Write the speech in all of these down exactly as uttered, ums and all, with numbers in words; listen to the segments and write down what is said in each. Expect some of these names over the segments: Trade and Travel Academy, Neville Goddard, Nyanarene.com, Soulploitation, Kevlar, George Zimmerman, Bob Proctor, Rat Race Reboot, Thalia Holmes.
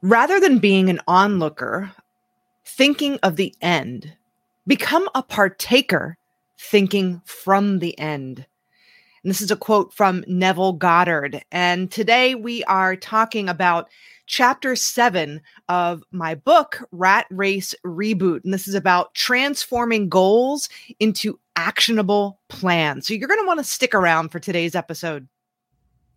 Rather than being an onlooker, thinking of the end, become a partaker, thinking from the end. And this is a quote from Neville Goddard. And today we are talking about chapter seven of my book, Rat Race Reboot. And this is about transforming goals into actionable plans. So you're going to want to stick around for today's episode.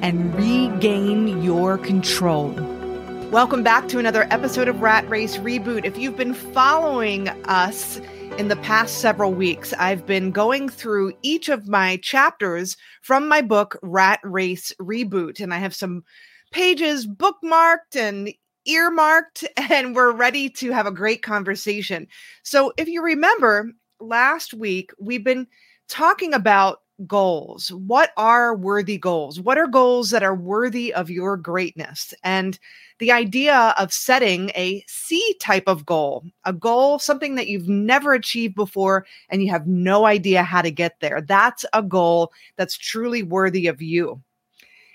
and regain your control. Welcome back to another episode of Rat Race Reboot. If you've been following us in the past several weeks, I've been going through each of my chapters from my book, Rat Race Reboot, and I have some pages bookmarked and earmarked, and we're ready to have a great conversation. So if you remember, last week, we've been talking about goals. What are worthy goals? What are goals that are worthy of your greatness? And the idea of setting a C type of goal, a goal, something that you've never achieved before and you have no idea how to get there. That's a goal that's truly worthy of you.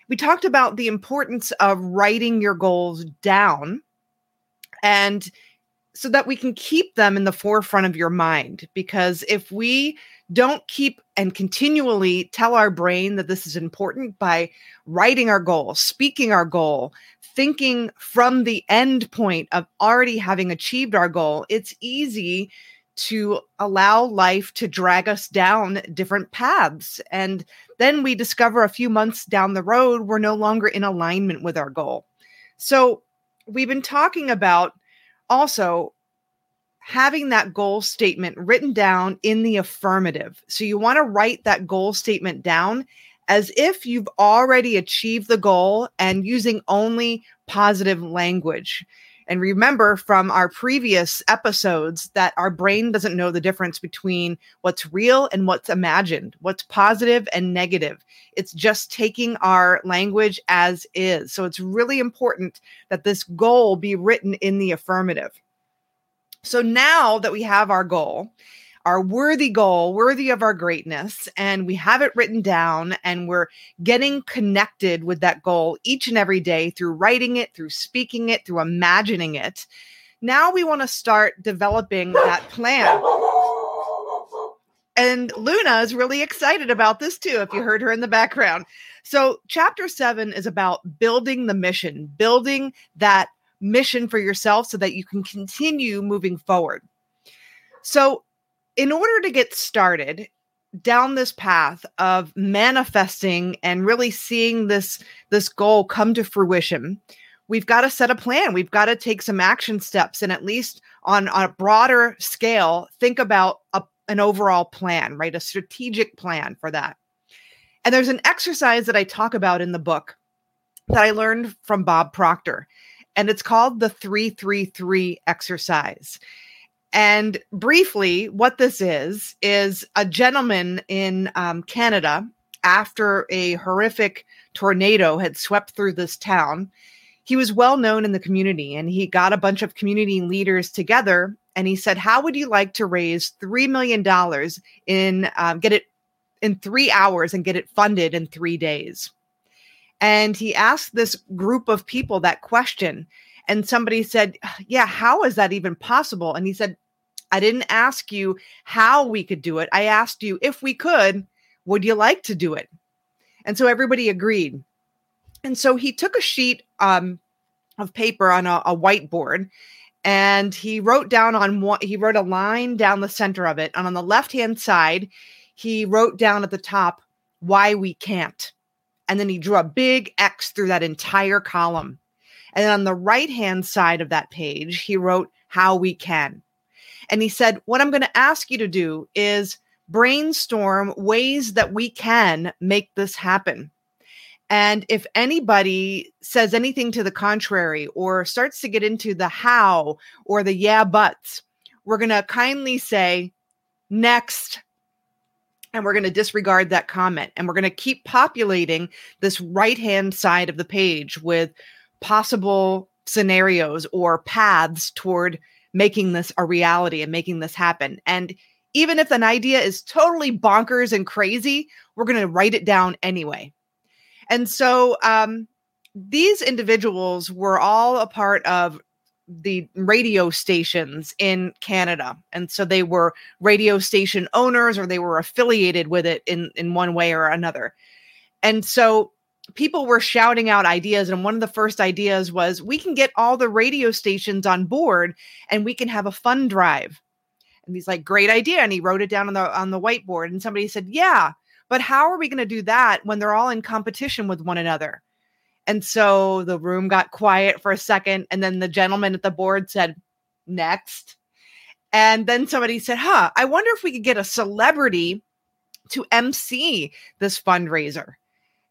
We talked about the importance of writing your goals down, and so that we can keep them in the forefront of your mind. Because if we don't keep and continually tell our brain that this is important by writing our goal, speaking our goal, thinking from the end point of already having achieved our goal, it's easy to allow life to drag us down different paths. And then we discover a few months down the road, we're no longer in alignment with our goal. So we've been talking about also having that goal statement written down in the affirmative. So you want to write that goal statement down as if you've already achieved the goal and using only positive language. And remember from our previous episodes that our brain doesn't know the difference between what's real and what's imagined, what's positive and negative. It's just taking our language as is. So it's really important that this goal be written in the affirmative. So now that we have our goal, our worthy goal, worthy of our greatness, and we have it written down and we're getting connected with that goal each and every day through writing it, through speaking it, through imagining it. Now we want to start developing that plan. And Luna is really excited about this too, if you heard her in the background. So chapter seven is about building the mission, building that mission for yourself so that you can continue moving forward. So in order to get started down this path of manifesting and really seeing this, this goal come to fruition, we've got to set a plan. We've got to take some action steps and at least on, on a broader scale, think about a, an overall plan, right? A strategic plan for that. And there's an exercise that I talk about in the book that I learned from Bob Proctor. And it's called the three three three exercise. And briefly, what this is, is a gentleman in um, Canada, after a horrific tornado had swept through this town, he was well known in the community. And he got a bunch of community leaders together. And he said, how would you like to raise three million dollars in um, get it in three hours and get it funded in three days? And he asked this group of people that question. And somebody said, yeah, how is that even possible? And he said, I didn't ask you how we could do it. I asked you if we could, would you like to do it? And so everybody agreed. And so he took a sheet um, of paper on a, a whiteboard and he wrote down on one, he wrote a line down the center of it. And on the left-hand side, he wrote down at the top, why we can't. And then he drew a big X through that entire column. And then on the right-hand side of that page, he wrote how we can. And he said, what I'm going to ask you to do is brainstorm ways that we can make this happen. And if anybody says anything to the contrary or starts to get into the how or the yeah, buts, we're going to kindly say next, and we're going to disregard that comment. And we're going to keep populating this right-hand side of the page with possible scenarios or paths toward making this a reality and making this happen. And even if an idea is totally bonkers and crazy, we're going to write it down anyway. And so um, these individuals were all a part of the radio stations in Canada. And so they were radio station owners, or they were affiliated with it in, in one way or another. And so people were shouting out ideas. And one of the first ideas was, we can get all the radio stations on board and we can have a fund drive. And he's like, great idea. And he wrote it down on the, on the whiteboard. And somebody said, yeah, but how are we going to do that when they're all in competition with one another? And so the room got quiet for a second. And then the gentleman at the board said, next. And then somebody said, huh, I wonder if we could get a celebrity to M C this fundraiser.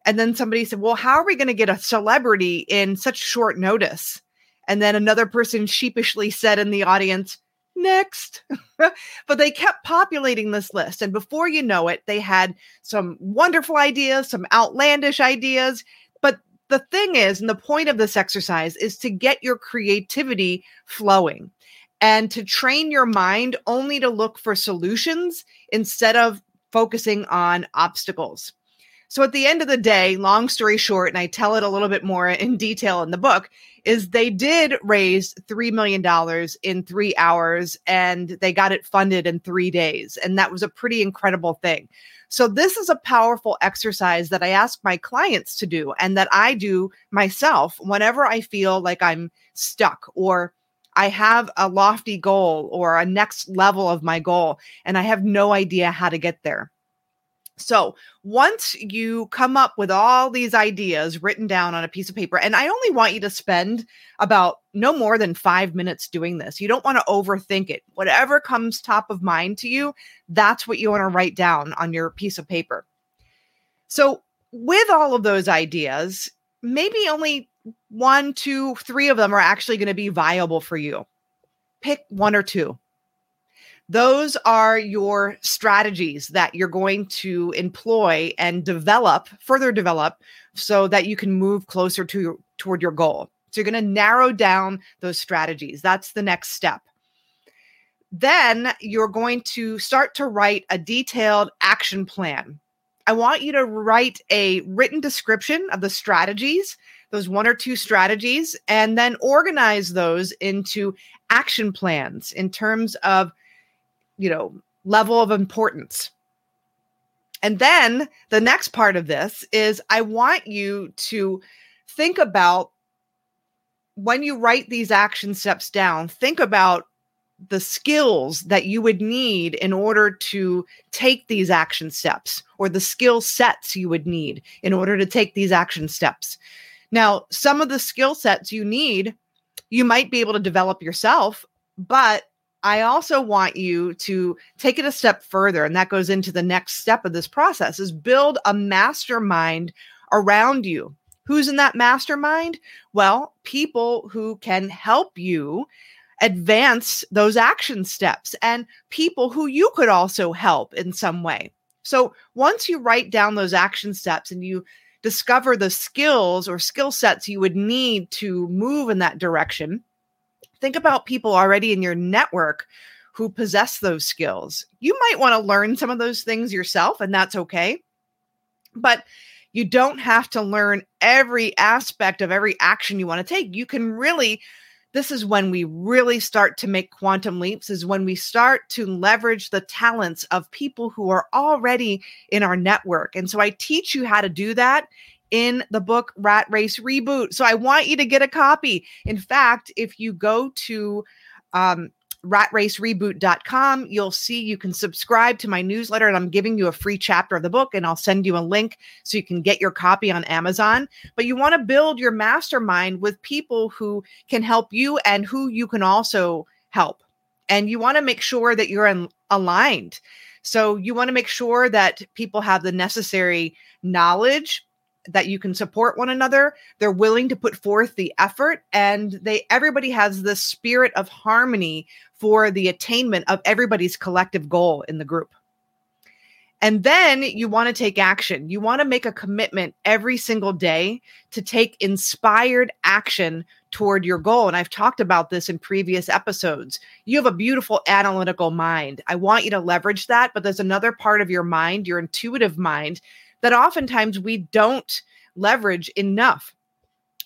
And then somebody said, well, how are we going to get a celebrity in such short notice? And then another person sheepishly said in the audience, next. But they kept populating this list. And before you know it, they had some wonderful ideas, some outlandish ideas. But the thing is, and the point of this exercise is to get your creativity flowing and to train your mind only to look for solutions instead of focusing on obstacles. So at the end of the day, long story short, and I tell it a little bit more in detail in the book, is they did raise three million dollars in three hours and they got it funded in three days. And that was a pretty incredible thing. So this is a powerful exercise that I ask my clients to do and that I do myself whenever I feel like I'm stuck or I have a lofty goal or a next level of my goal and I have no idea how to get there. So once you come up with all these ideas written down on a piece of paper, and I only want you to spend about no more than five minutes doing this. You don't want to overthink it. Whatever comes top of mind to you, that's what you want to write down on your piece of paper. So with all of those ideas, maybe only one, two, three of them are actually going to be viable for you. Pick one or two. Those are your strategies that you're going to employ and develop, further develop, so that you can move closer to toward your goal. So you're going to narrow down those strategies. That's the next step. Then you're going to start to write a detailed action plan. I want you to write a written description of the strategies, those one or two strategies, and then organize those into action plans in terms of, you know, level of importance. And then the next part of this is I want you to think about, when you write these action steps down, think about the skills that you would need in order to take these action steps, or the skill sets you would need in order to take these action steps. Now, some of the skill sets you need, you might be able to develop yourself, but I also want you to take it a step further, and that goes into the next step of this process, is build a mastermind around you. Who's in that mastermind? Well, people who can help you advance those action steps and people who you could also help in some way. So once you write down those action steps and you discover the skills or skill sets you would need to move in that direction, think about people already in your network who possess those skills. You might want to learn some of those things yourself, and that's okay. But you don't have to learn every aspect of every action you want to take. You can really, this is when we really start to make quantum leaps, is when we start to leverage the talents of people who are already in our network. And so I teach you how to do that in the book, Rat Race Reboot. So I want you to get a copy. In fact, if you go to um, rat race reboot dot com, you'll see you can subscribe to my newsletter, and I'm giving you a free chapter of the book, and I'll send you a link so you can get your copy on Amazon. But you want to build your mastermind with people who can help you and who you can also help. And you want to make sure that you're in, aligned. So you want to make sure that people have the necessary knowledge, that you can support one another. They're willing to put forth the effort, and they everybody has the spirit of harmony for the attainment of everybody's collective goal in the group. And then you want to take action. You want to make a commitment every single day to take inspired action toward your goal. And I've talked about this in previous episodes. You have a beautiful analytical mind. I want you to leverage that, but there's another part of your mind, your intuitive mind, that oftentimes we don't leverage enough.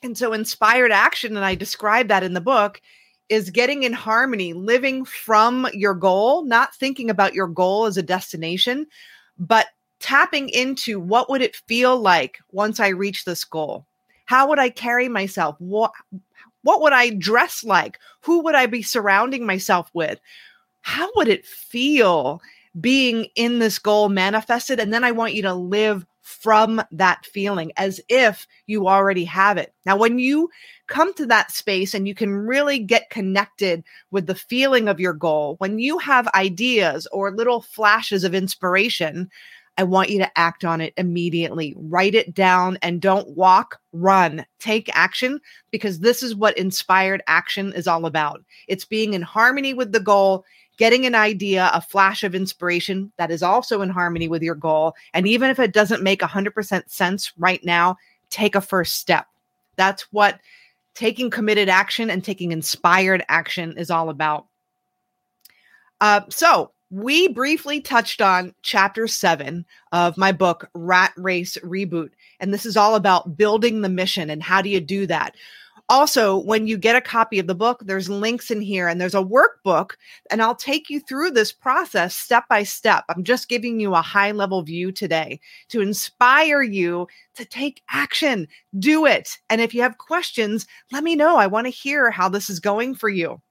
And so inspired action, and I describe that in the book, is getting in harmony, living from your goal, not thinking about your goal as a destination, but tapping into what would it feel like once I reach this goal? How would I carry myself? What, what would I dress like? Who would I be surrounding myself with? How would it feel being in this goal manifested? And then I want you to live from that feeling as if you already have it. Now, when you come to that space and you can really get connected with the feeling of your goal, when you have ideas or little flashes of inspiration, I want you to act on it immediately. Write it down and don't walk, run. Take action, because this is what inspired action is all about. It's being in harmony with the goal, getting an idea, a flash of inspiration that is also in harmony with your goal. And even if it doesn't make one hundred percent sense right now, take a first step. That's what taking committed action and taking inspired action is all about. Uh, so we briefly touched on chapter seven of my book, Rat Race Reboot. And this is all about building the mission and how do you do that? Also, when you get a copy of the book, there's links in here and there's a workbook, and I'll take you through this process step by step. I'm just giving you a high-level view today to inspire you to take action. Do it. And if you have questions, let me know. I want to hear how this is going for you.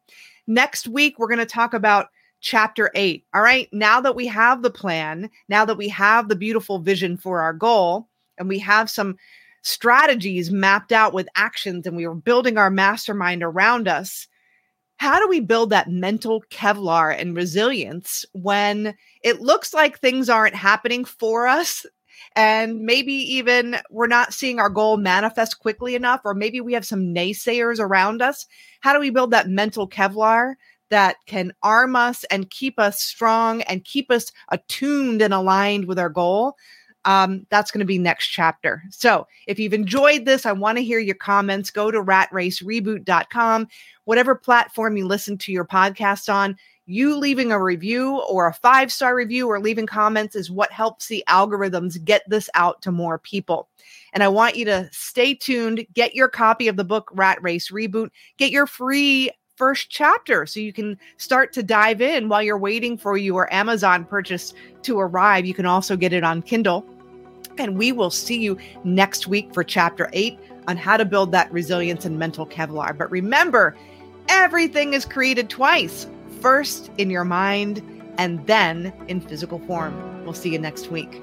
Next week, we're going to talk about chapter eight. All right, now that we have the plan, now that we have the beautiful vision for our goal, and we have some strategies mapped out with actions, and we were building our mastermind around us. How do we build that mental Kevlar and resilience when it looks like things aren't happening for us? And maybe even we're not seeing our goal manifest quickly enough, or maybe we have some naysayers around us. How do we build that mental Kevlar that can arm us and keep us strong and keep us attuned and aligned with our goal? Um, that's going to be next chapter. So if you've enjoyed this, I want to hear your comments. Go to rat race reboot dot com, whatever platform you listen to your podcast on. You leaving a review or a five-star review or leaving comments is what helps the algorithms get this out to more people. And I want you to stay tuned, get your copy of the book, Rat Race Reboot, get your free first chapter so you can start to dive in while you're waiting for your Amazon purchase to arrive. You can also get it on Kindle. And we will see you next week for chapter eight on how to build that resilience and mental Kevlar. But remember, everything is created twice, first in your mind and then in physical form. We'll see you next week.